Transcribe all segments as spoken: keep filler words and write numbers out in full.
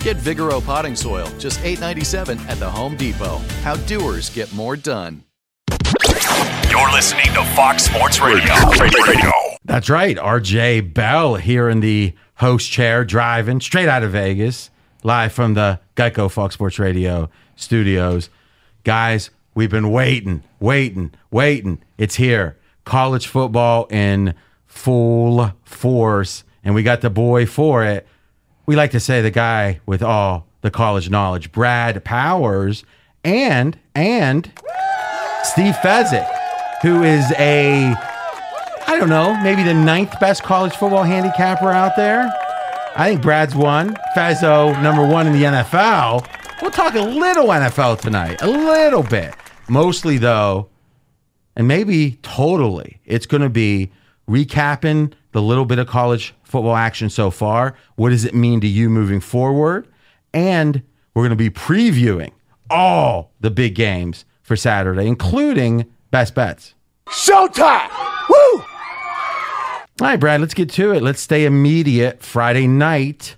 Get Vigoro potting soil, just eight dollars and ninety-seven cents at the Home Depot. How doers get more done. You're listening to Fox Sports Radio. Radio. That's right. R J Bell here in the host chair, driving straight out of Vegas, live from the Geico Fox Sports Radio studios. Guys, we've been waiting, waiting, waiting. It's here. College football in full force, and we got the boy for it. We like to say the guy with all the college knowledge, Brad Powers, and and Steve Fezzik, who is a, I don't know, maybe the ninth best college football handicapper out there. I think Brad's one. Fezzo, number one in the N F L. We'll talk a little N F L tonight, a little bit. Mostly, though, and maybe totally, it's going to be recapping the little bit of college football action so far. What does it mean to you moving forward? And we're going to be previewing all the big games for Saturday, including best bets. Showtime! Woo! All right, Brad, let's get to it. Let's stay immediate. Friday night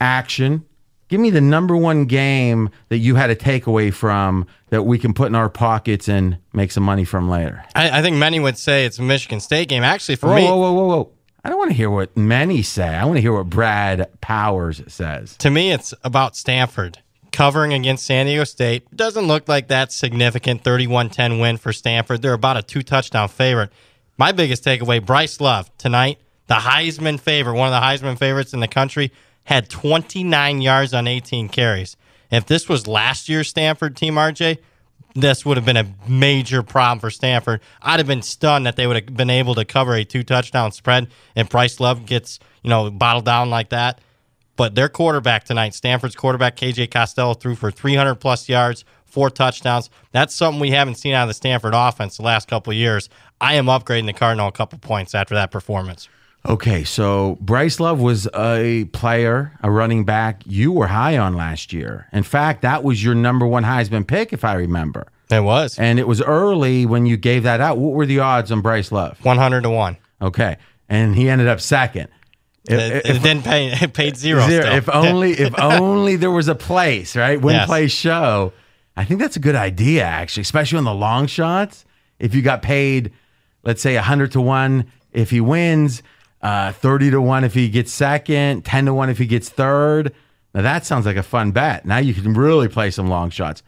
action. Give me the number one game that you had a takeaway from that we can put in our pockets and make some money from later. I, I think many would say it's a Michigan State game. Actually, for whoa, me... Whoa, whoa, whoa, whoa. I don't want to hear what many say. I want to hear what Brad Powers says. To me, it's about Stanford covering against San Diego State. Doesn't look like that significant thirty-one ten win for Stanford. They're about a two-touchdown favorite. My biggest takeaway, Bryce Love tonight, the Heisman favorite, one of the Heisman favorites in the country, had twenty-nine yards on eighteen carries. If this was last year's Stanford team, R J, this would have been a major problem for Stanford. I'd have been stunned that they would have been able to cover a two-touchdown spread if Bryce Love gets, you know, bottled down like that. But their quarterback tonight, Stanford's quarterback, K J. Costello, threw for three hundred plus yards, four touchdowns. That's something we haven't seen out of the Stanford offense the last couple of years. I am upgrading the Cardinal a couple points after that performance. Okay, so Bryce Love was a player, a running back you were high on last year. In fact, that was your number one Heisman pick, if I remember. It was. And it was early when you gave that out. What were the odds on Bryce Love? one hundred to one. Okay, and he ended up second. It, it, if, it didn't pay. It paid zero. zero. If only, if only there was a place, right? Win, yes. Play, show. I think that's a good idea, actually, especially on the long shots. If you got paid, let's say one hundred to one if he wins, Uh, thirty to one if he gets second, ten to one if he gets third. Now that sounds like a fun bet. Now you can really play some long shots.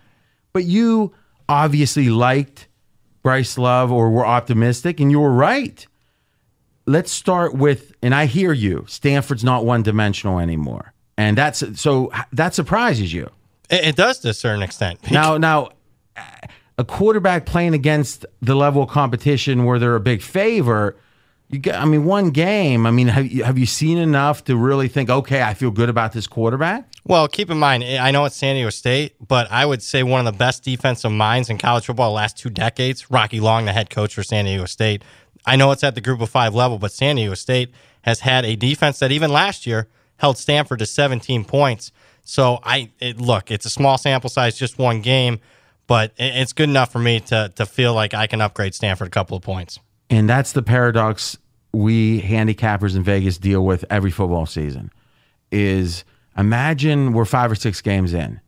But you obviously liked Bryce Love, or were optimistic, and you were right. Let's start with, and I hear you, Stanford's not one-dimensional anymore. And that's so that surprises you. It does to a certain extent. Now, now, a quarterback playing against the level of competition where they're a big favor, you get, I mean, one game, I mean, have you, have you seen enough to really think, okay, I feel good about this quarterback? Well, keep in mind, I know it's San Diego State, but I would say one of the best defensive minds in college football the last two decades, Rocky Long, the head coach for San Diego State. I know it's at the group of five level, but San Diego State has had a defense that even last year held Stanford to seventeen points. So, I it, look, it's a small sample size, just one game, but it, it's good enough for me to to feel like I can upgrade Stanford a couple of points. And that's the paradox we handicappers in Vegas deal with every football season is imagine we're five or six games in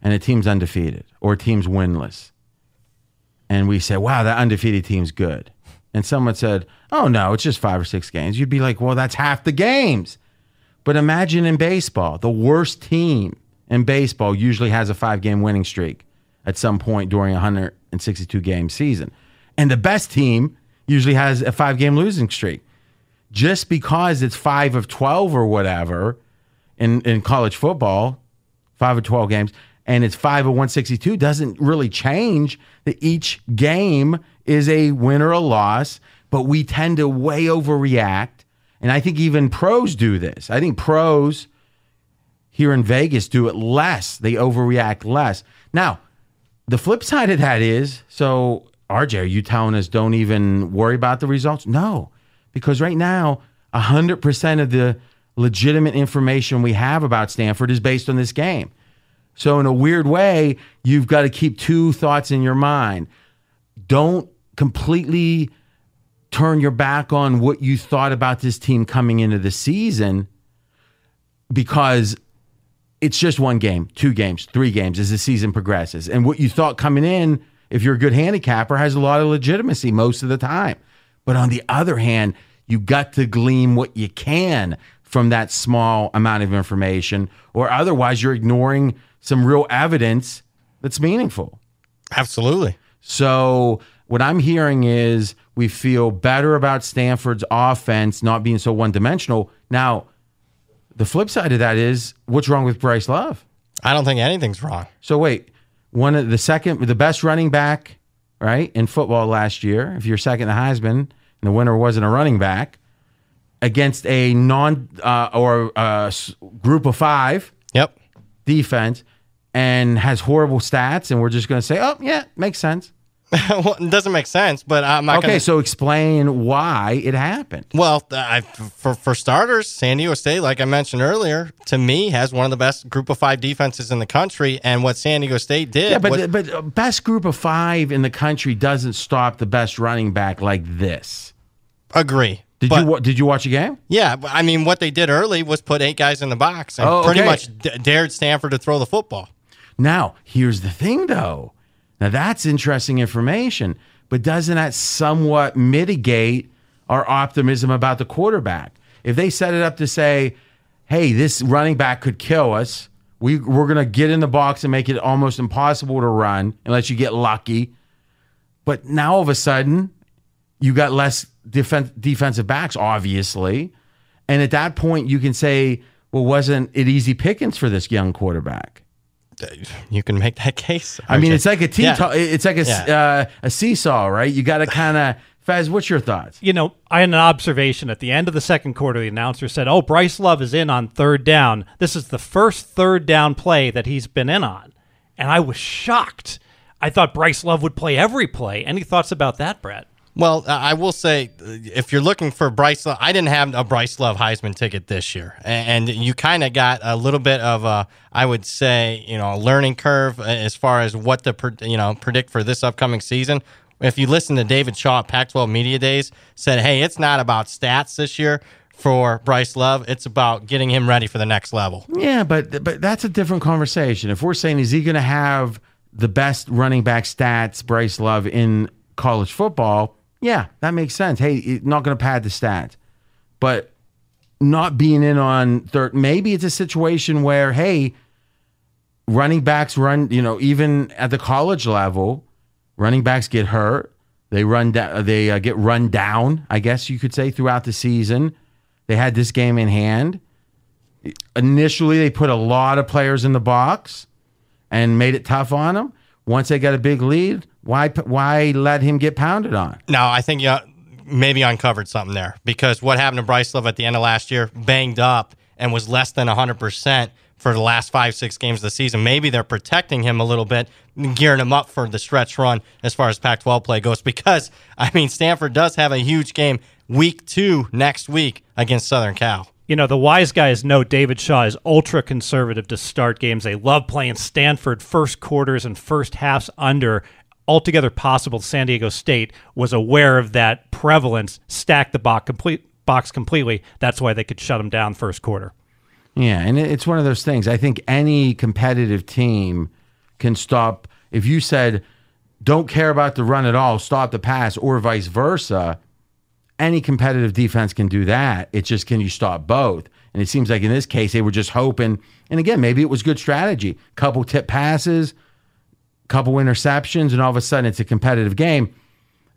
and a team's undefeated or a team's winless. And we say, wow, that undefeated team's good. And someone said, oh, no, it's just five or six games. You'd be like, well, that's half the games. But imagine in baseball, the worst team in baseball usually has a five-game winning streak at some point during a one hundred sixty-two game season. And the best team usually has a five-game losing streak. Just because it's five of twelve or whatever in, in college football, five of twelve games, and it's five of one hundred sixty-two doesn't really change that each game is a win or a loss, but we tend to way overreact. And I think even pros do this. I think pros here in Vegas do it less. They overreact less. Now, the flip side of that is, so R J, are you telling us don't even worry about the results? No, because right now, one hundred percent of the legitimate information we have about Stanford is based on this game. So in a weird way, you've got to keep two thoughts in your mind. Don't completely turn your back on what you thought about this team coming into the season, because it's just one game, two games, three games as the season progresses. And what you thought coming in, if you're a good handicapper, has a lot of legitimacy most of the time. But on the other hand, you got to glean what you can from that small amount of information, or otherwise you're ignoring some real evidence that's meaningful. Absolutely. So what I'm hearing is we feel better about Stanford's offense not being so one-dimensional. Now, the flip side of that is, what's wrong with Bryce Love? I don't think anything's wrong. So wait, one of the second, the best running back, right, in football last year, if you're second to Heisman and the winner wasn't a running back, against a non uh, or a group of five yep. defense and has horrible stats, and we're just going to say, oh, yeah, makes sense. Well, it doesn't make sense, but I'm not okay, gonna... so explain why it happened. Well, I, for for starters, San Diego State, like I mentioned earlier, to me has one of the best group of five defenses in the country, and what San Diego State did... Yeah, but, was... but best group of five in the country doesn't stop the best running back like this. Agree. Did but, you did you watch a game? Yeah, I mean, what they did early was put eight guys in the box and oh, okay. pretty much d- dared Stanford to throw the football. Now, here's the thing, though. Now, that's interesting information, but doesn't that somewhat mitigate our optimism about the quarterback? If they set it up to say, hey, this running back could kill us, we, we're going to get in the box and make it almost impossible to run unless you get lucky. But now all of a sudden, you got less defen- defensive backs, obviously. And at that point, you can say, well, wasn't it easy pickings for this young quarterback? You can make that case. I mean, you? it's like a yeah. t- it's like a yeah. uh, a seesaw, right? You got to kind of. Fez, what's your thoughts? You know, I had an observation at the end of the second quarter. The announcer said, "Oh, Bryce Love is in on third down. This is the first third down play that he's been in on," and I was shocked. I thought Bryce Love would play every play. Any thoughts about that, Brad? Well, I will say, if you're looking for Bryce Love, I didn't have a Bryce Love Heisman ticket this year. And you kind of got a little bit of a, I would say, you know, a learning curve as far as what to, you know, predict for this upcoming season. If you listen to David Shaw at Pac twelve Media Days, said, hey, it's not about stats this year for Bryce Love. It's about getting him ready for the next level. Yeah, but but that's a different conversation. If we're saying, is he going to have the best running back stats, Bryce Love, in college football? Yeah, that makes sense. Hey, not going to pad the stats. But not being in on third. Maybe it's a situation where, hey, running backs run, you know, even at the college level, running backs get hurt. They run da- They uh, get run down, I guess you could say, throughout the season. They had this game in hand. Initially, they put a lot of players in the box and made it tough on them. Once they got a big lead, why why let him get pounded on? No, I think you know, maybe uncovered something there, because what happened to Bryce Love at the end of last year, banged up and was less than one hundred percent for the last five, six games of the season. Maybe they're protecting him a little bit, gearing him up for the stretch run as far as Pac twelve play goes, because, I mean, Stanford does have a huge game week two next week against Southern Cal. You know, the wise guys know David Shaw is ultra-conservative to start games. They love playing Stanford first quarters and first halves under. Altogether possible, San Diego State was aware of that prevalence, stacked the box, complete, box completely. That's why they could shut them down first quarter. Yeah, and it's one of those things. I think any competitive team can stop. If you said, don't care about the run at all, stop the pass, or vice versa, any competitive defense can do that. It's just, can you stop both? And it seems like in this case, they were just hoping. And again, maybe it was good strategy. Couple tip passes, couple interceptions, and all of a sudden it's a competitive game.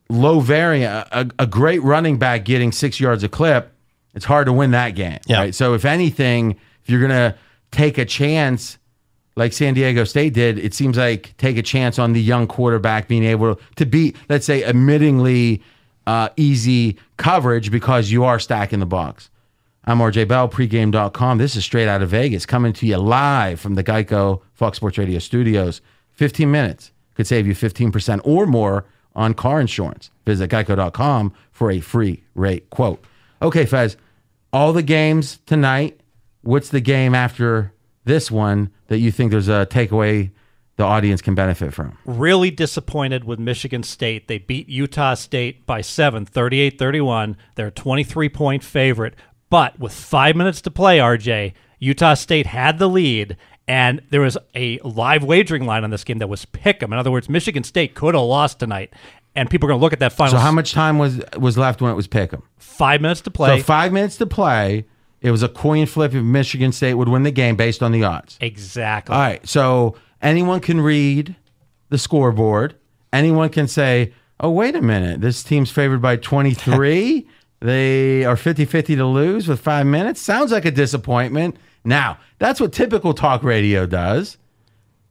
Low variant, a, a great running back getting six yards a clip, it's hard to win that game. Yeah. Right? So if anything, if you're going to take a chance like San Diego State did, it seems like take a chance on the young quarterback being able to beat, let's say, admittingly Uh, easy coverage because you are stacking the box. I'm R J Bell, pregame dot com. This is Straight Out of Vegas, coming to you live from the Geico Fox Sports Radio studios. fifteen minutes could save you fifteen percent or more on car insurance. Visit geico dot com for a free rate quote. Okay, Fez, all the games tonight. What's the game after this one that you think there's a takeaway the audience can benefit from? Really disappointed with Michigan State. They beat Utah State by seven, thirty-eight thirty-one. They're a twenty-three point favorite. But with five minutes to play, R J, Utah State had the lead, and there was a live wagering line on this game that was pick 'em. In other words, Michigan State could have lost tonight, and people are going to look at that final. So how much time was was left when it was pick 'em? Five minutes to play. So five minutes to play. It was a coin flip if Michigan State would win the game based on the odds. Exactly. All right, so anyone can read the scoreboard. Anyone can say, oh, wait a minute, this team's favored by twenty-three. They are fifty-fifty to lose with five minutes. Sounds like a disappointment. Now, that's what typical talk radio does.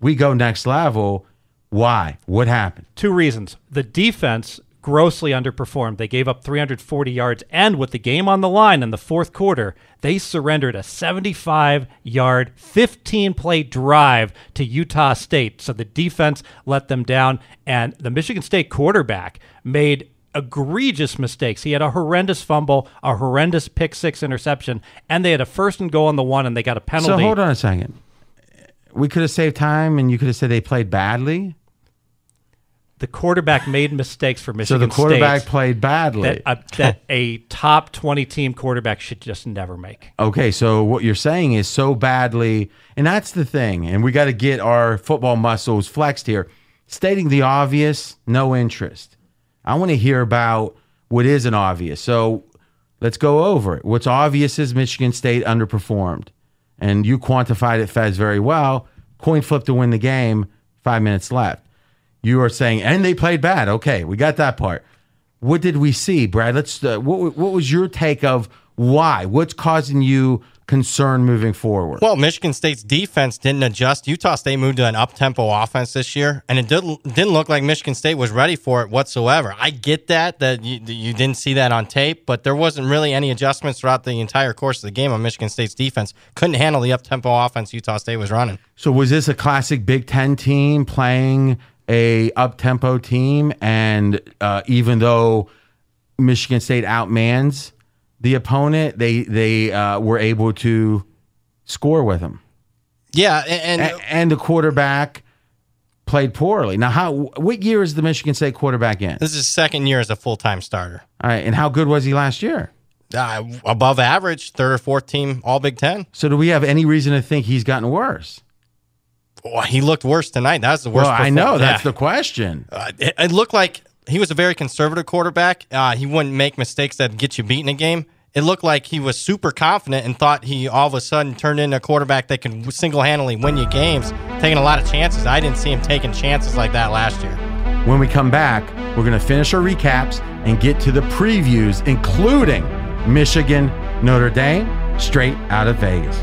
We go next level. Why? What happened? Two reasons. The defense grossly underperformed. They gave up three hundred forty yards, and with the game on the line in the fourth quarter, they surrendered a seventy-five yard, fifteen play drive to Utah State. So the defense let them down, and the Michigan State quarterback made egregious mistakes. He had a horrendous fumble, a horrendous pick six interception, and they had a first and goal on the one, and they got a penalty. So hold on a second. We could have saved time, and you could have said they played badly? The quarterback made mistakes for Michigan State. So the quarterback State played badly. That a, that a top twenty team quarterback should just never make. Okay, so what you're saying is so badly, and that's the thing, and we got to get our football muscles flexed here. Stating the obvious, no interest. I want to hear about what isn't obvious. So let's go over it. What's obvious is Michigan State underperformed, and you quantified it, Fez, very well. Coin flip to win the game, five minutes left. You are saying, and they played bad. Okay, we got that part. What did we see, Brad? Let's. Uh, what, what was your take of why? What's causing you concern moving forward? Well, Michigan State's defense didn't adjust. Utah State moved to an up-tempo offense this year, and it didn't didn't look like Michigan State was ready for it whatsoever. I get that, that you, you didn't see that on tape, but there wasn't really any adjustments throughout the entire course of the game on Michigan State's defense. Couldn't handle the up-tempo offense Utah State was running. So was this a classic Big Ten team playing a up-tempo team, and uh, even though Michigan State outmans the opponent, they they uh, were able to score with them? Yeah, and and, and the quarterback played poorly. Now, how what year is the Michigan State quarterback in? This is his second year as a full-time starter. All right, and how good was he last year? Uh, above average, third or fourth team, all Big Ten. So do we have any reason to think he's gotten worse? Oh, he looked worse tonight. That's the worst. Well, I know. That's the question. Uh, it, it looked like he was a very conservative quarterback. Uh, he wouldn't make mistakes that get you beat in a game. it looked like he was super confident and thought he all of a sudden turned into a quarterback that can single-handedly win you games, taking a lot of chances. I didn't see him taking chances like that last year. When we come back, we're going to finish our recaps and get to the previews, including Michigan, Notre Dame, straight out of Vegas.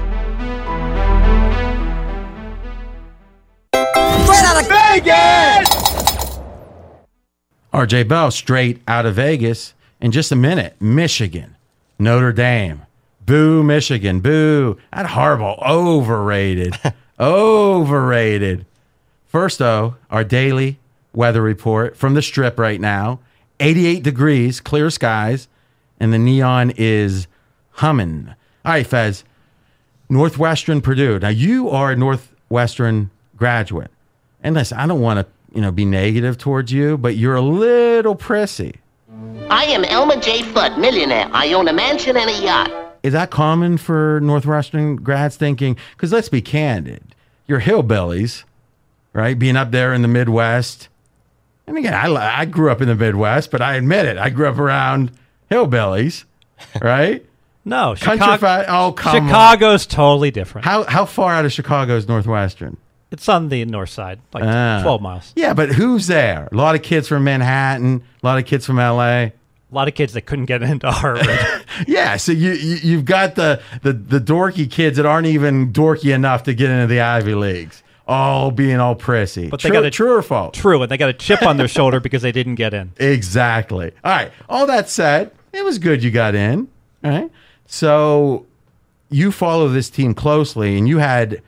Straight out of Vegas! R J Bell, straight out of Vegas. In just a minute, Michigan, Notre Dame. Boo, Michigan. Boo. That Harbaugh, overrated. Overrated. First, though, our daily weather report from the Strip right now. eighty-eight degrees, clear skies, and the neon is humming. All right, Fez. Northwestern, Purdue. Now, you are a Northwestern graduate. And listen, I don't want to, you know, be negative towards you, but you're a little prissy. I am Elmer J. Fudd, millionaire. I own a mansion and a yacht. Is that common for Northwestern grads thinking? Because let's be candid. You're hillbillies, right? Being up there in the Midwest. And again, I, I grew up in the Midwest, but I admit it. I grew up around hillbillies, right? No, Chicago, oh, come Chicago's on. Totally different. How how far out of Chicago is Northwestern? It's on the north side, like uh, twelve miles. Yeah, but who's there? A lot of kids from Manhattan, a lot of kids from L A. A lot of kids that couldn't get into Harvard. Yeah, so you, you, you've got the, the, the dorky kids that aren't even dorky enough to get into the Ivy Leagues, all being all prissy. But true, they got a, true or false? True, and they got a chip on their shoulder because they didn't get in. Exactly. All right, all that said, it was good you got in. All right. So you follow this team closely, and you had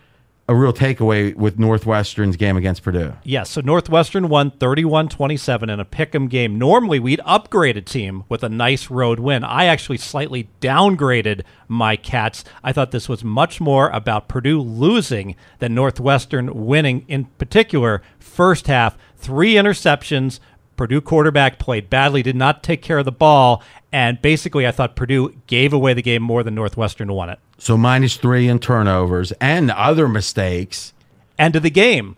a real takeaway with Northwestern's game against Purdue. Yeah, so Northwestern won thirty-one twenty-seven in a pick'em game. Normally, we'd upgrade a team with a nice road win. I actually slightly downgraded my Cats. I thought this was much more about Purdue losing than Northwestern winning. In particular, first half, three interceptions. Purdue quarterback played badly, did not take care of the ball, and basically I thought Purdue gave away the game more than Northwestern won it. So minus three in turnovers and other mistakes. End of the game.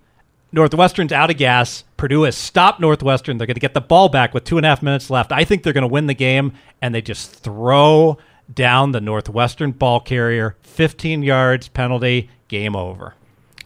Northwestern's out of gas. Purdue has stopped Northwestern. They're going to get the ball back with two and a half minutes left. I think they're going to win the game, and they just throw down the Northwestern ball carrier. fifteen yards, penalty, game over.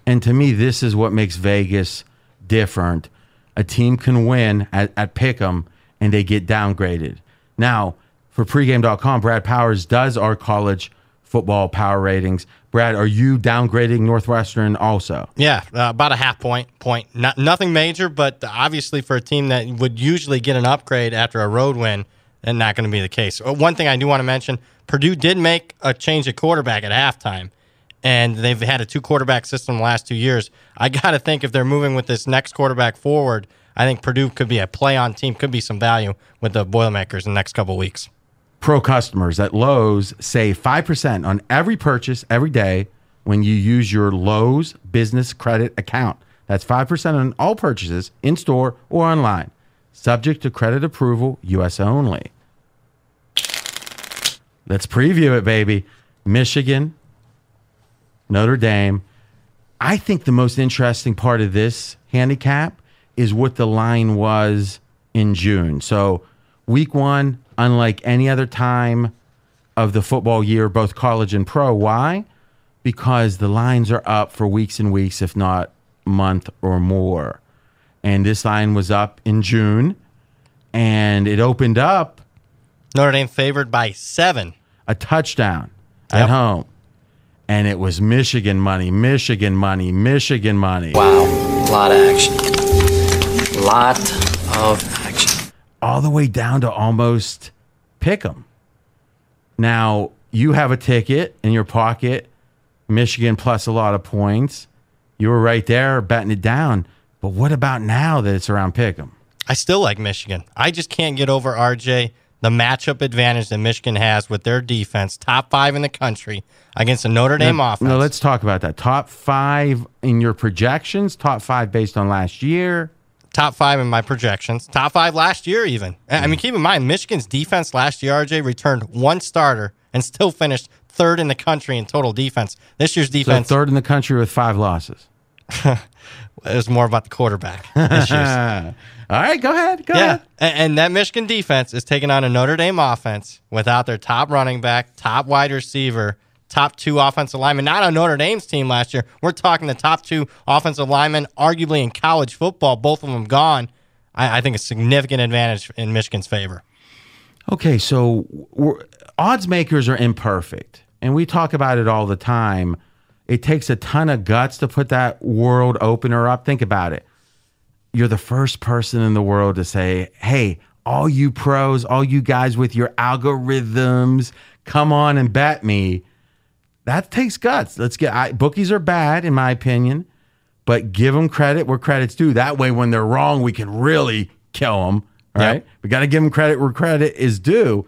And to me, this is what makes Vegas different. A team can win at, at Pick'em, and they get downgraded. Now, for pregame dot com, Brad Powers does our college football power ratings. Brad, are you downgrading Northwestern also? Yeah, uh, about a half point. point. Not, nothing major, but obviously for a team that would usually get an upgrade after a road win, that's not going to be the case. One thing I do want to mention, Purdue did make a change of quarterback at halftime. And they've had a two-quarterback system the last two years. I got to think if they're moving with this next quarterback forward, I think Purdue could be a play-on team, could be some value with the Boilermakers in the next couple of weeks. Pro customers at Lowe's save five percent on every purchase every day when you use your Lowe's business credit account. That's five percent on all purchases, in-store or online, subject to credit approval, U S only. Let's preview it, baby. Michigan, Notre Dame. I think the most interesting part of this handicap is what the line was in June. So week one, unlike any other time of the football year, both college and pro. Why? Because the lines are up for weeks and weeks, if not a month or more. And this line was up in June, and it opened up. Notre Dame favored by seven. A touchdown yep. at home. And it was Michigan money, Michigan money, Michigan money. Wow. A lot of action. A lot of action. All the way down to almost pick 'em. Now, you have a ticket in your pocket, Michigan plus a lot of points. You were right there batting it down. But what about now that it's around pick 'em? I still like Michigan. I just can't get over, R J, the matchup advantage that Michigan has with their defense, top five in the country, against a Notre Dame now, offense. No, let's talk about that. Top five in your projections, top five based on last year. Top five in my projections, top five last year even. Mm. I mean, keep in mind, Michigan's defense last year, R J, returned one starter and still finished third in the country in total defense. This year's defense. So third in the country with five losses. It was more about the quarterback issues. All right, go ahead. Go yeah. ahead. And, and that Michigan defense is taking on a Notre Dame offense without their top running back, top wide receiver, top two offensive linemen. Not on Notre Dame's team last year. We're talking the top two offensive linemen, arguably in college football, both of them gone. I, I think a significant advantage in Michigan's favor. Okay, so we're, odds makers are imperfect, and we talk about it all the time. It takes a ton of guts to put that world opener up. Think about it. You're the first person in the world to say, hey, all you pros, all you guys with your algorithms, come on and bet me. That takes guts. Let's get I, bookies are bad, in my opinion, but give them credit where credit's due. That way, when they're wrong, we can really kill them. Right? Yep. We got to give them credit where credit is due.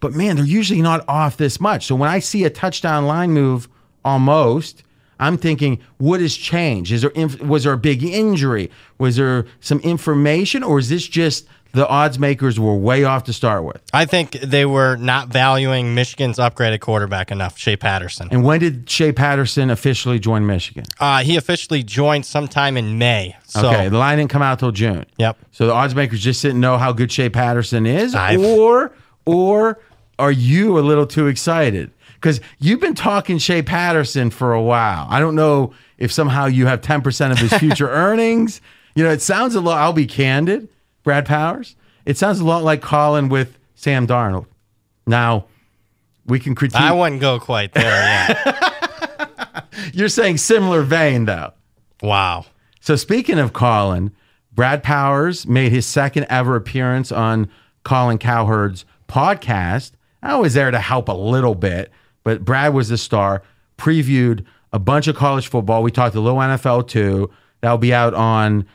But, man, they're usually not off this much. So when I see a touchdown line move almost, I'm thinking, what has changed? Is there inf- was there a big injury? Was there some information? Or is this just the odds makers were way off to start with? I think they were not valuing Michigan's upgraded quarterback enough, Shea Patterson. And when did Shea Patterson officially join Michigan? Uh, he officially joined sometime in May. So. Okay, the line didn't come out till June. Yep. So the odds makers just didn't know how good Shea Patterson is? I've... Or or are you a little too excited? Because you've been talking Shea Patterson for a while. I don't know if somehow you have ten percent of his future earnings. You know, it sounds a lot, I'll be candid, Brad Powers, it sounds a lot like Colin with Sam Darnold. Now, we can critique. I wouldn't go quite there, yeah. You're saying similar vein, though. Wow. So speaking of Colin, Brad Powers made his second ever appearance on Colin Cowherd's podcast. I was there to help a little bit, but Brad was the star, previewed a bunch of college football. We talked a little N F L, too. That'll be out on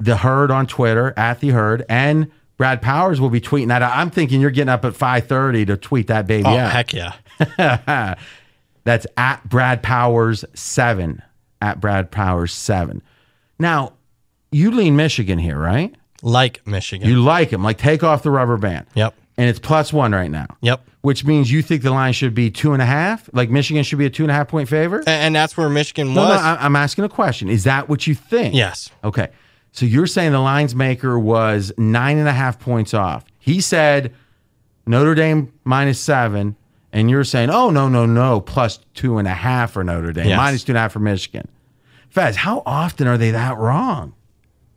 The Herd on Twitter, at The Herd, and Brad Powers will be tweeting that. I'm thinking you're getting up at five thirty to tweet that baby oh, out. Oh, heck yeah. That's at Brad Powers seven, at Brad Powers seven. Now, you lean Michigan here, right? Like Michigan. You like him. Like, take off the rubber band. Yep. And it's plus one right now. Yep. Which means you think the line should be two and a half? Like Michigan should be a two and a half point favorite? And that's where Michigan was. No, no, I'm asking a question. Is that what you think? Yes. Okay. So you're saying the lines maker was nine and a half points off. He said Notre Dame minus seven, and you're saying, oh, no, no, no, plus two and a half for Notre Dame, yes. minus two and a half for Michigan. Fez, how often are they that wrong?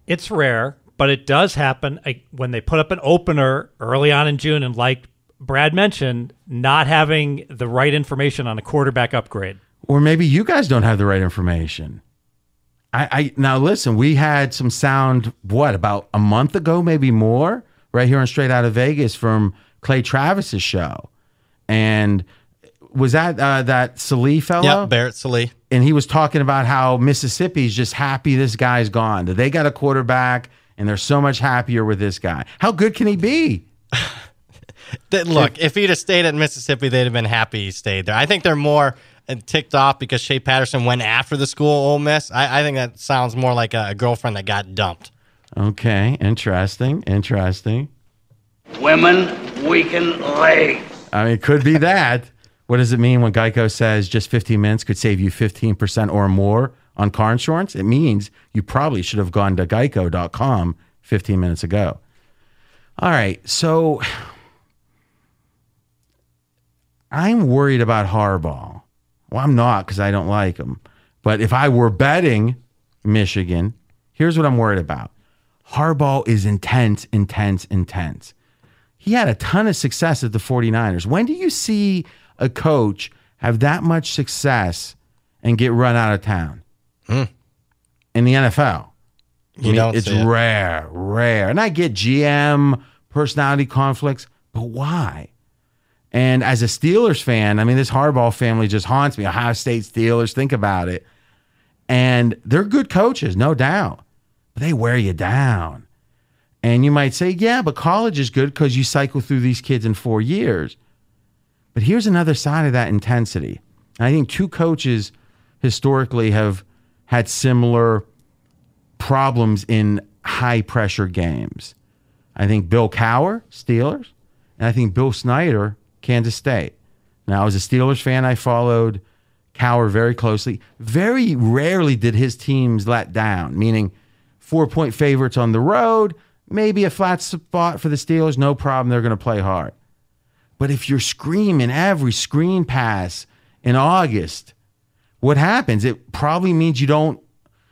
It's rare, but it does happen when they put up an opener early on in June, and like Brad mentioned, not having the right information on a quarterback upgrade. Or maybe you guys don't have the right information. I, I now listen, we had some sound, what, about a month ago, maybe more, right here on Straight Out of Vegas from Clay Travis's show. And was that uh, that Salih fellow? Yeah, Barrett Salih. And he was talking about how Mississippi's just happy this guy's gone. They got a quarterback, and they're so much happier with this guy. How good can he be? that, look, if he'd have stayed at Mississippi, they'd have been happy he stayed there. I think they're more... and ticked off because Shea Patterson went after the school Ole Miss. I, I think that sounds more like a, a girlfriend that got dumped. Okay, interesting, interesting. Women weaken legs. I mean, it could be that. What does it mean when Geico says just fifteen minutes could save you fifteen percent or more on car insurance? It means you probably should have gone to geico dot com fifteen minutes ago. All right, so I'm worried about Harbaugh. Well, I'm not because I don't like them. But if I were betting Michigan, here's what I'm worried about. Harbaugh is intense, intense, intense. He had a ton of success at the forty-niners. When do you see a coach have that much success and get run out of town? Hmm. In the N F L? You I mean, don't it's see it. rare, rare. And I get G M personality conflicts, but why? And as a Steelers fan, I mean, this Harbaugh family just haunts me. Ohio State Steelers, think about it. And they're good coaches, no doubt. But they wear you down. And you might say, yeah, but college is good because you cycle through these kids in four years. But here's another side of that intensity. And I think two coaches historically have had similar problems in high-pressure games. I think Bill Cowher, Steelers, and I think Bill Snyder, Kansas State. Now, as a Steelers fan, I followed cower very closely. Very rarely did his teams let down, meaning four-point favorites on the road, maybe a flat spot for the Steelers, no problem, they're going to play hard. But if you're screaming every screen pass in August, what happens? It probably means you don't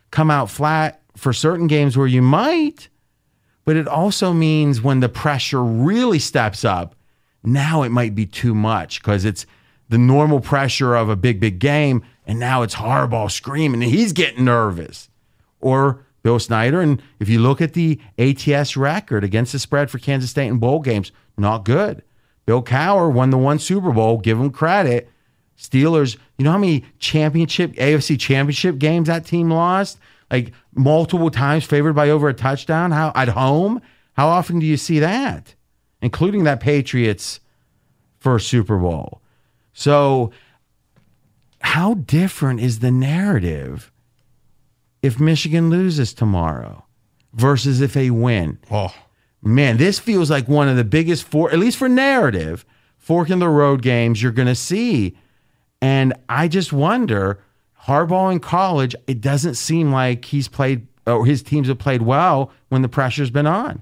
come out flat for certain games where you might, but it also means when the pressure really steps up, now it might be too much because it's the normal pressure of a big, big game, and now it's Harbaugh screaming, and he's getting nervous. Or Bill Snyder, and if you look at the A T S record against the spread for Kansas State in bowl games, not good. Bill Cowher won the one Super Bowl, give him credit. Steelers, you know how many championship, A F C championship games that team lost? Like multiple times favored by over a touchdown how at home? How often do you see that? Including that Patriots first Super Bowl. So how different is the narrative if Michigan loses tomorrow versus if they win? Oh. Man, this feels like one of the biggest, fork, at least for narrative, fork in the road games you're going to see. And I just wonder, Harbaugh in college, it doesn't seem like he's played, or his teams have played well when the pressure's been on.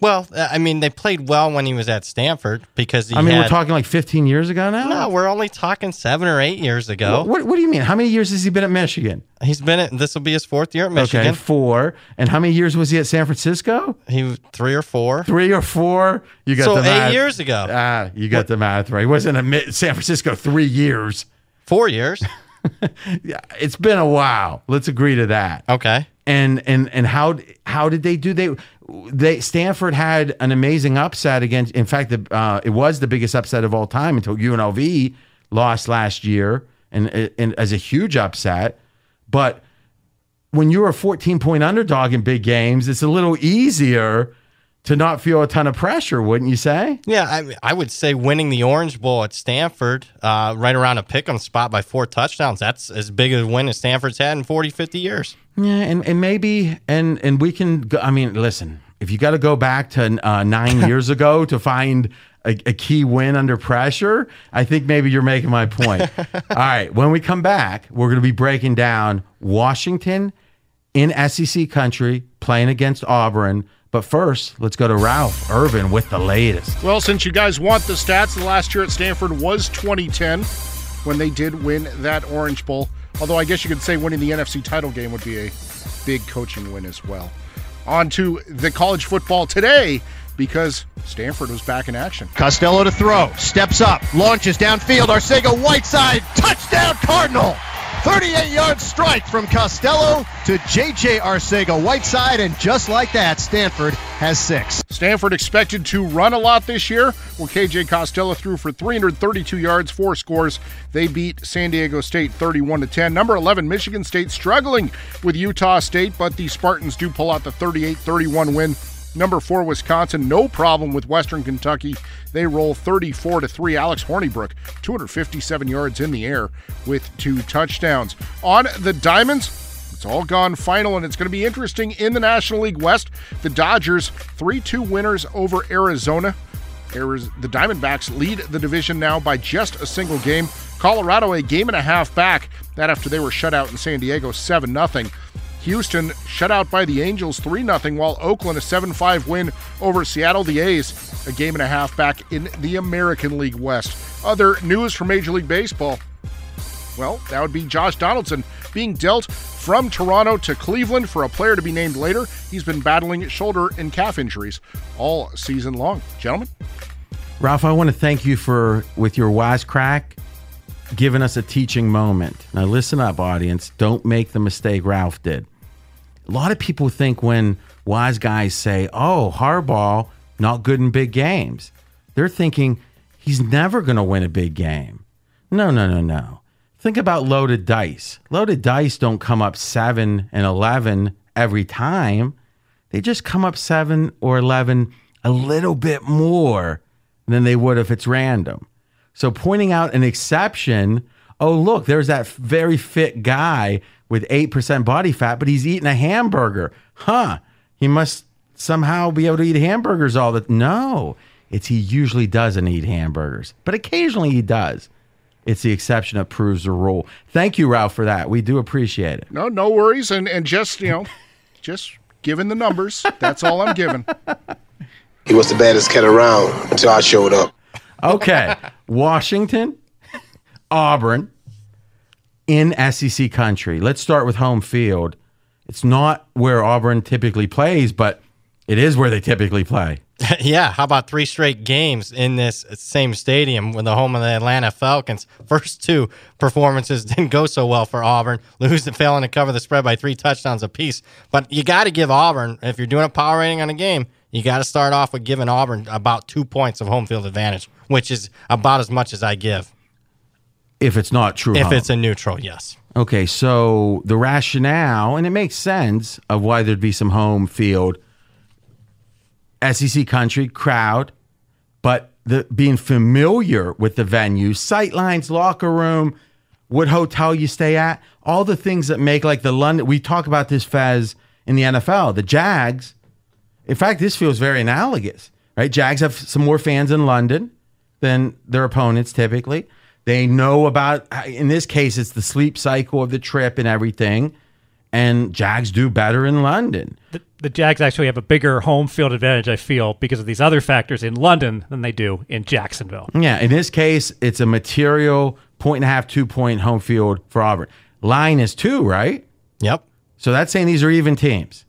Well, I mean, they played well when he was at Stanford because he I mean, had, we're talking like fifteen years ago now? No, we're only talking seven or eight years ago. What, what do you mean? How many years has he been at Michigan? He's been at, this will be his fourth year at Michigan. Okay, four. And how many years was he at San Francisco? He was three or four. Three or four? You got so the math. eight years ago. Ah, you got what? the math right. He wasn't at San Francisco three years. Four years. Yeah, it's been a while. Let's agree to that. Okay. And and and how how did they do? They they Stanford had an amazing upset against. In fact, the, uh, it was the biggest upset of all time until U N L V lost last year, and, and as a huge upset. But when you're a fourteen point underdog in big games, it's a little easier to not feel a ton of pressure, wouldn't you say? Yeah, I, I would say winning the Orange Bowl at Stanford, uh, right around a pick 'em spot by four touchdowns, that's as big a win as Stanford's had in forty, fifty years. Yeah, and, and maybe, and and we can, go, I mean, listen, if you got to go back to uh, nine years ago to find a, a key win under pressure, I think maybe you're making my point. All right, when we come back, we're going to be breaking down Washington in S E C country playing against Auburn. But first, let's go to Ralph Irvin with the latest. Well, since you guys want the stats, the last year at Stanford was twenty ten when they did win that Orange Bowl. Although I guess you could say winning the N F C title game would be a big coaching win as well. On to the college football today, because Stanford was back in action. Costello to throw, steps up, launches downfield, Arcega Whiteside, touchdown Cardinal! thirty-eight yard strike from Costello to J J Arcega-Whiteside, and just like that, Stanford has six. Stanford expected to run a lot this year. Well, K J. Costello threw for three hundred thirty-two yards, four scores. They beat San Diego State thirty-one to ten. Number eleven, Michigan State struggling with Utah State, but the Spartans do pull out the thirty-eight thirty-one win. Number four, Wisconsin, no problem with Western Kentucky. They roll thirty-four to three. Alex Hornibrook, two hundred fifty-seven yards in the air with two touchdowns. On the Diamonds, it's all gone final, and it's going to be interesting in the National League West. The Dodgers, three two winners over Arizona. The Diamondbacks lead the division now by just a single game. Colorado, a game and a half back. That after they were shut out in San Diego, seven nothing. Houston shut out by the Angels three nothing, while Oakland a seven five win over Seattle. The A's a game and a half back in the American League West. Other news from Major League Baseball, well, that would be Josh Donaldson being dealt from Toronto to Cleveland for a player to be named later. He's been battling shoulder and calf injuries all season long. Gentlemen? Ralph, I want to thank you for, with your wisecrack, giving us a teaching moment. Now listen up, audience. Don't make the mistake Ralph did. A lot of people think when wise guys say, oh, Harbaugh, not good in big games, they're thinking he's never going to win a big game. No, no, no, no. Think about loaded dice. Loaded dice don't come up seven and eleven every time. They just come up seven or eleven a little bit more than they would if it's random. So pointing out an exception, oh, look, there's that very fit guy with eight percent body fat, but he's eating a hamburger. Huh, he must somehow be able to eat hamburgers all the time. No, it's he usually doesn't eat hamburgers, but occasionally he does. It's the exception that proves the rule. Thank you, Ralph, for that. We do appreciate it. No, no worries. And and just, you know, just giving the numbers. That's all I'm giving. He was the baddest cat around until I showed up. Okay. Washington, Auburn, in S E C country. Let's start with home field. It's not where Auburn typically plays, but it is where they typically play. Yeah, how about three straight games in this same stadium with the home of the Atlanta Falcons? First two performances didn't go so well for Auburn, losing, failing to cover the spread by three touchdowns apiece. But you got to give Auburn, if you're doing a power rating on a game, you got to start off with giving Auburn about two points of home field advantage, which is about as much as I give. If it's not true If home. It's a neutral, yes. Okay, so the rationale, and it makes sense, of why there'd be some home field, S E C country, crowd, but the being familiar with the venue, sight lines, locker room, what hotel you stay at, all the things that make, like the London, we talk about this, Fez, in the N F L, the Jags. In fact, this feels very analogous, right? Jags have some more fans in London than their opponents typically. They know about, in this case, it's the sleep cycle of the trip and everything, and Jags do better in London. The, the Jags actually have a bigger home field advantage, I feel, because of these other factors in London than they do in Jacksonville. Yeah, in this case, it's a material point and a half, two point home field for Auburn. Line is two, right? Yep. So that's saying these are even teams.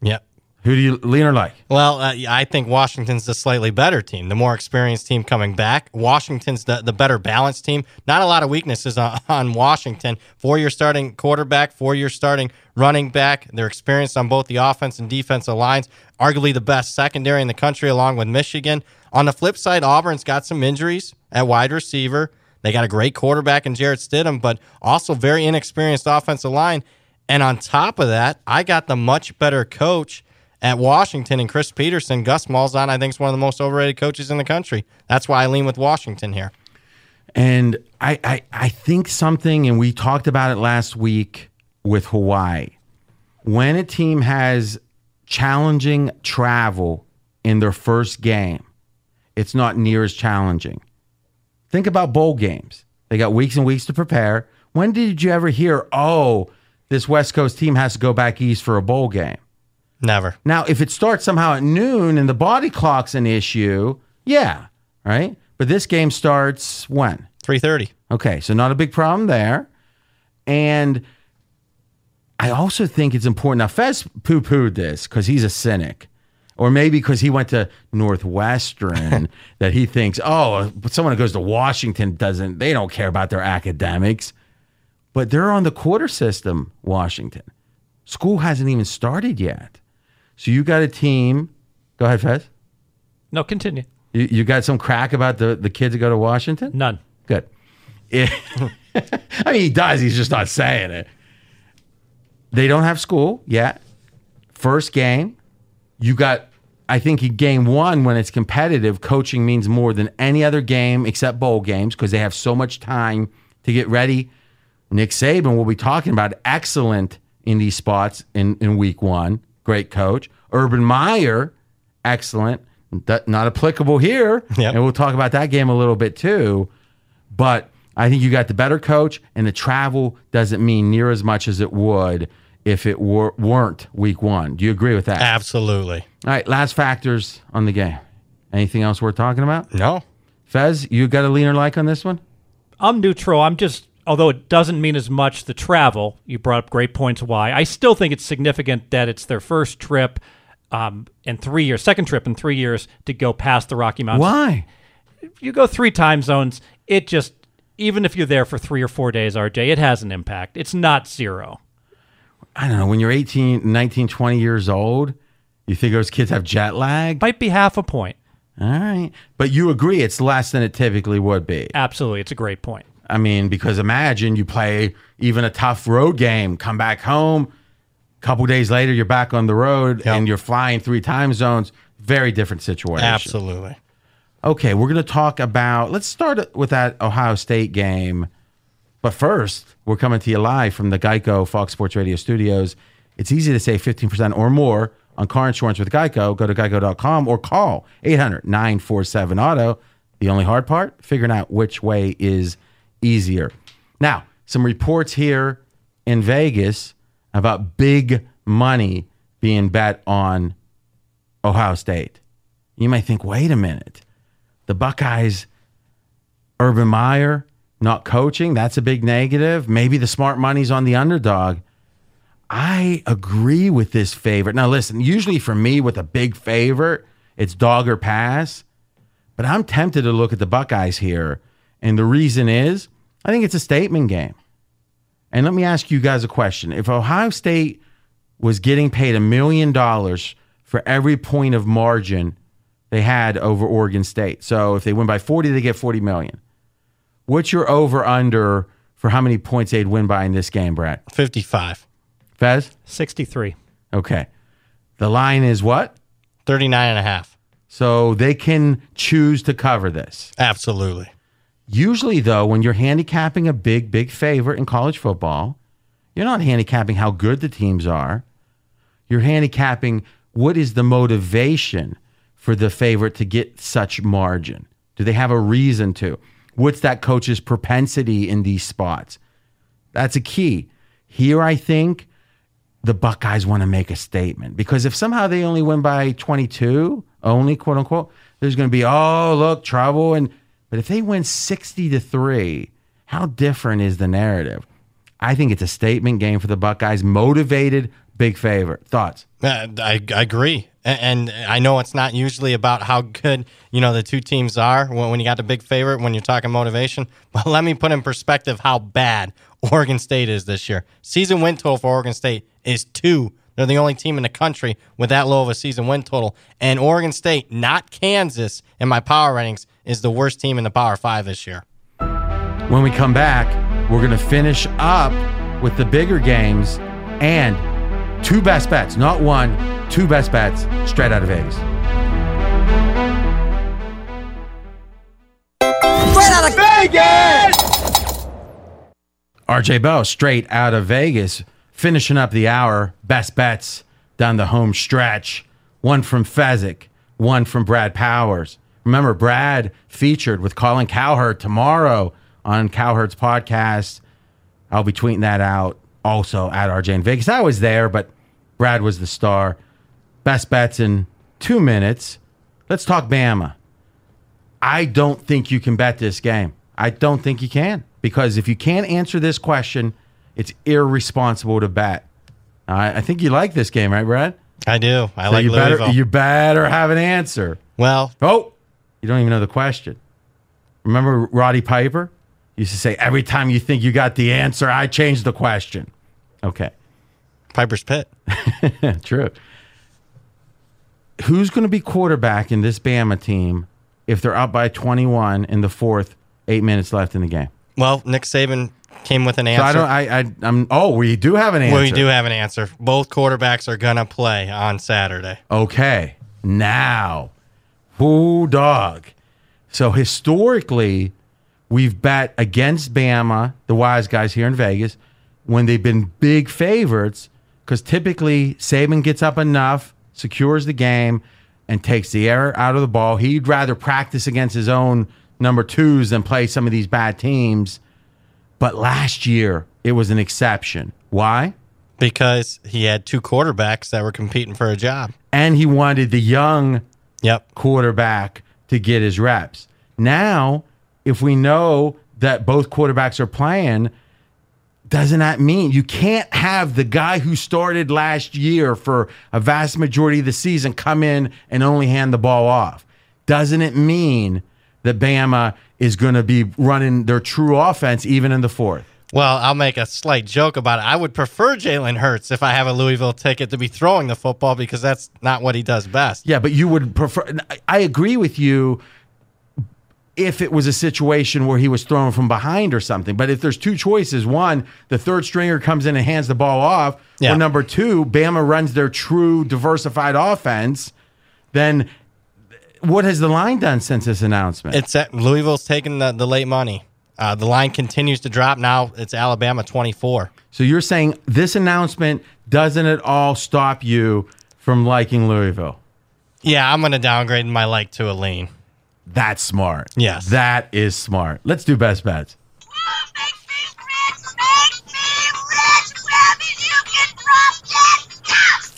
Yep. Who do you lean or like? Well, uh, I think Washington's the slightly better team, the more experienced team coming back. Washington's the, the better balanced team. Not a lot of weaknesses on, on Washington. Four-year starting quarterback, four-year starting running back. They're experienced on both the offense and defensive lines. Arguably the best secondary in the country along with Michigan. On the flip side, Auburn's got some injuries at wide receiver. They got a great quarterback in Jarrett Stidham, but also very inexperienced offensive line. And on top of that, I got the much better coach at Washington, and Chris Peterson. Gus Malzahn, I think, is one of the most overrated coaches in the country. That's why I lean with Washington here. And I, I, I think something, and we talked about it last week with Hawaii, when a team has challenging travel in their first game, it's not near as challenging. Think about bowl games. They got weeks and weeks to prepare. When did you ever hear, oh, this West Coast team has to go back east for a bowl game? Never. Now, if it starts somehow at noon and the body clock's an issue, yeah, right? But this game starts when? three thirty. Okay, so not a big problem there. And I also think it's important. Now, Fez poo-pooed this because he's a cynic. Or maybe because he went to Northwestern that he thinks, oh, someone who goes to Washington doesn't, they don't care about their academics. But they're on the quarter system, Washington. School hasn't even started yet. So you got a team. Go ahead, Fez. No, continue. You, you got some crack about the, the kids that go to Washington? None. Good. It, I mean, he does. He's just not saying it. They don't have school yet. First game. You got, I think, game one, when it's competitive, coaching means more than any other game except bowl games because they have so much time to get ready. Nick Saban will be talking about excellent in these spots in, in week one. Great coach. Urban Meyer, excellent. Not applicable here. Yep. And we'll talk about that game a little bit too. But I think you got the better coach, and the travel doesn't mean near as much as it would if it were, weren't week one. Do you agree with that? Absolutely. All right, last factors on the game. Anything else worth talking about? No. Fez, you got a lean or like on this one? I'm neutral. I'm just... Although it doesn't mean as much, the travel, you brought up great points why. I still think it's significant that it's their first trip um, in three years, second trip in three years to go past the Rocky Mountains. Why? You go three time zones. It just, even if you're there for three or four days, R J, it has an impact. It's not zero. I don't know. When you're eighteen, nineteen, twenty years old, you think those kids have jet lag? Might be half a point. All right. But you agree it's less than it typically would be. Absolutely. It's a great point. I mean, because imagine you play even a tough road game, come back home, a couple days later you're back on the road. Yep. And you're flying three time zones. Very different situation. Absolutely. Okay, we're going to talk about, let's start with that Ohio State game. But first, we're coming to you live from the Geico Fox Sports Radio studios. It's easy to save fifteen percent or more on car insurance with Geico. Go to geico dot com or call eight hundred, nine four seven, auto. The only hard part, figuring out which way is easier. Now, some reports here in Vegas about big money being bet on Ohio State. You might think, wait a minute, the Buckeyes, Urban Meyer not coaching, that's a big negative. Maybe the smart money's on the underdog. I agree with this favorite. Now listen, usually for me with a big favorite, it's dog or pass, but I'm tempted to look at the Buckeyes here. And the reason is, I think it's a statement game. And let me ask you guys a question. If Ohio State was getting paid a million dollars for every point of margin they had over Oregon State, so if they win by forty, they get forty million. What's your over under for how many points they'd win by in this game, Brad? fifty-five. Fez? sixty-three. Okay. The line is what? thirty-nine and a half. So they can choose to cover this. Absolutely. Usually, though, when you're handicapping a big, big favorite in college football, you're not handicapping how good the teams are. You're handicapping what is the motivation for the favorite to get such margin. Do they have a reason to? What's that coach's propensity in these spots? That's a key. Here, I think the Buckeyes want to make a statement, because if somehow they only win by twenty-two, only, quote unquote, there's going to be, oh, look, trouble. And But if they win sixty to three, how different is the narrative? I think it's a statement game for the Buckeyes. Motivated, big favorite. Thoughts? Uh, I, I agree. And I know it's not usually about how good, you know, the two teams are when you got the big favorite, when you're talking motivation. But let me put in perspective how bad Oregon State is this year. Season win total for Oregon State is two. They're the only team in the country with that low of a season win total. And Oregon State, not Kansas, in my power rankings, is the worst team in the Power Five this year. When we come back, we're going to finish up with the bigger games and two best bets, not one, two best bets straight out of Vegas. Straight out of Vegas! R J Bell, straight out of Vegas, finishing up the hour. Best bets down the home stretch. One from Fezzik, one from Brad Powers. Remember, Brad featured with Colin Cowherd tomorrow on Cowherd's podcast. I'll be tweeting that out. Also at R J in Vegas. I was there, but Brad was the star. Best bets in two minutes. Let's talk Bama. I don't think you can bet this game. I don't think you can, because if you can't answer this question, it's irresponsible to bet. Uh, I think you like this game, right, Brad? I do. I so like you Louisville. Better, you better have an answer. Well. Oh, you don't even know the question. Remember Roddy Piper? Used to say, every time you think you got the answer, I change the question. Okay. Piper's Pit. True. Who's going to be quarterback in this Bama team if they're up by twenty-one in the fourth, eight minutes left in the game? Well, Nick Saban came with an answer. So I don't, I, I, I'm, oh, we do have an answer. We do have an answer. Both quarterbacks are going to play on Saturday. Okay. Now, who dog? So historically, we've bet against Bama, the wise guys here in Vegas, when they've been big favorites, because typically Saban gets up enough, secures the game, and takes the air out of the ball. He'd rather practice against his own number twos than play some of these bad teams. But last year, it was an exception. Why? Because he had two quarterbacks that were competing for a job. And he wanted the young yep. quarterback to get his reps. Now, if we know that both quarterbacks are playing, doesn't that mean you can't have the guy who started last year for a vast majority of the season come in and only hand the ball off? Doesn't it mean that Bama is going to be running their true offense even in the fourth? Well, I'll make a slight joke about it. I would prefer Jalen Hurts, if I have a Louisville ticket, to be throwing the football, because that's not what he does best. Yeah, but you would prefer – I agree with you – if it was a situation where he was thrown from behind or something. But if there's two choices, one, the third stringer comes in and hands the ball off, yeah. or number two, Bama runs their true diversified offense, then what has the line done since this announcement? It's at, Louisville's taking the, the late money. Uh, the line continues to drop. Now it's Alabama twenty-four. So you're saying this announcement doesn't at all stop you from liking Louisville? Yeah, I'm going to downgrade my like to a lean. That's smart. Yes. That is smart. Let's do best bets.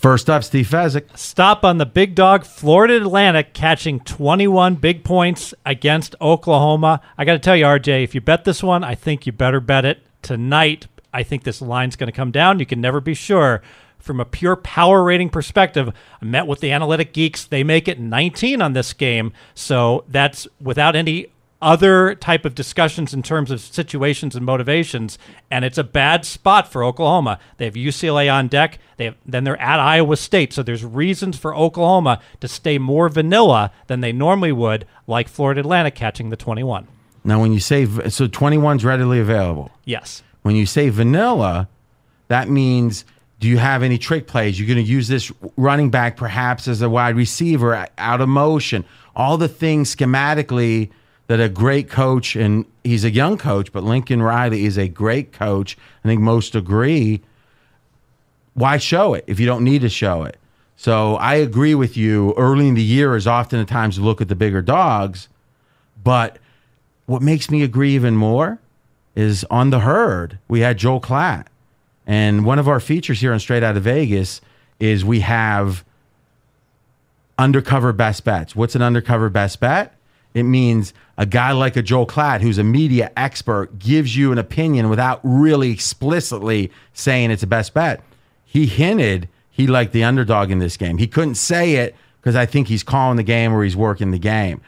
First up, Steve Fezzik. Stop on the big dog, Florida Atlantic, catching twenty-one big points against Oklahoma. I got to tell you, R J, if you bet this one, I think you better bet it tonight. I think this line's going to come down. You can never be sure. From a pure power rating perspective, I met with the analytic geeks. They make it nineteen on this game. So that's without any other type of discussions in terms of situations and motivations. And it's a bad spot for Oklahoma. They have U C L A on deck. They have, then they're at Iowa State. So there's reasons for Oklahoma to stay more vanilla than they normally would, like Florida Atlantic catching the twenty-one. Now, when you say, so twenty-one's readily available. Yes. When you say vanilla, that means... do you have any trick plays? You're going to use this running back perhaps as a wide receiver out of motion. All the things schematically that a great coach, and he's a young coach, but Lincoln Riley is a great coach. I think most agree. Why show it if you don't need to show it? So I agree with you. Early in the year is often the times you look at the bigger dogs. But what makes me agree even more is on The Herd, we had Joel Klatt. And one of our features here on Straight Out of Vegas is we have undercover best bets. What's an undercover best bet? It means a guy like a Joel Klatt, who's a media expert, gives you an opinion without really explicitly saying it's a best bet. He hinted he liked the underdog in this game. He couldn't say it because I think he's calling the game or he's working the game.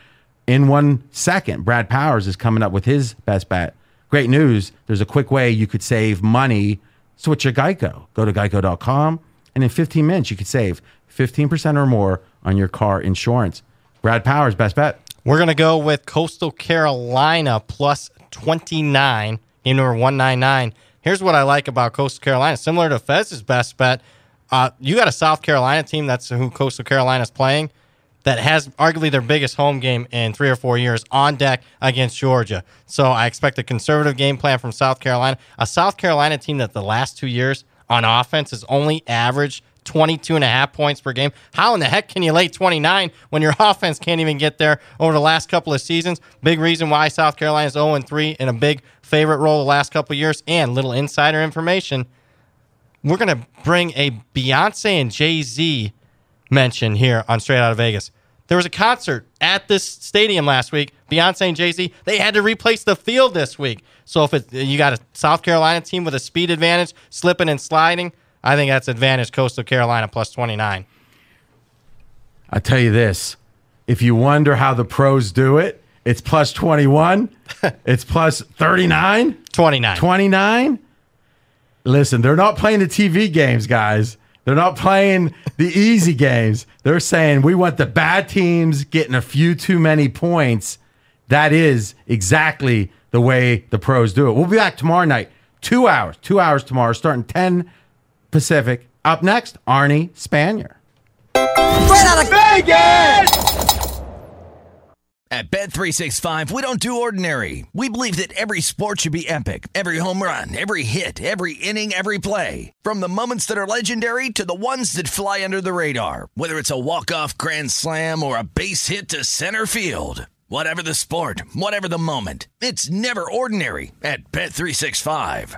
In one second, Brad Powers is coming up with his best bet. Great news. There's a quick way you could save money. Switch to Geico. Go to geico dot com, and in fifteen minutes, you could save fifteen percent or more on your car insurance. Brad Powers, best bet. We're going to go with Coastal Carolina plus twenty-nine, game number one ninety-nine. Here's what I like about Coastal Carolina. Similar to Fez's best bet, uh, you got a South Carolina team, that's who Coastal Carolina's playing, that has arguably their biggest home game in three or four years on deck against Georgia. So I expect a conservative game plan from South Carolina. A South Carolina team that the last two years on offense has only averaged twenty-two and a half points per game. How in the heck can you lay twenty-nine when your offense can't even get there over the last couple of seasons? Big reason why South Carolina's oh and three in a big favorite role the last couple of years. And little insider information, we're going to bring a Beyonce and Jay-Z mention here on Straight Out of Vegas. There was a concert at this stadium last week. Beyonce and Jay-Z, they had to replace the field this week. So if it, you got a South Carolina team with a speed advantage, slipping and sliding, I think that's advantage Coastal Carolina plus twenty-nine. I tell you this, if you wonder how the pros do it, it's plus twenty-one. It's plus thirty-nine. twenty-nine. twenty-nine. Listen, they're not playing the T V games, guys. They're not playing the easy games. They're saying we want the bad teams getting a few too many points. That is exactly the way the pros do it. We'll be back tomorrow night. Two hours. Two hours tomorrow, starting ten Pacific. Up next, Arnie Spanier. Straight out of Vegas! At Bet three sixty-five, we don't do ordinary. We believe that every sport should be epic. Every home run, every hit, every inning, every play. From the moments that are legendary to the ones that fly under the radar. Whether it's a walk-off grand slam or a base hit to center field. Whatever the sport, whatever the moment. It's never ordinary at Bet three sixty-five.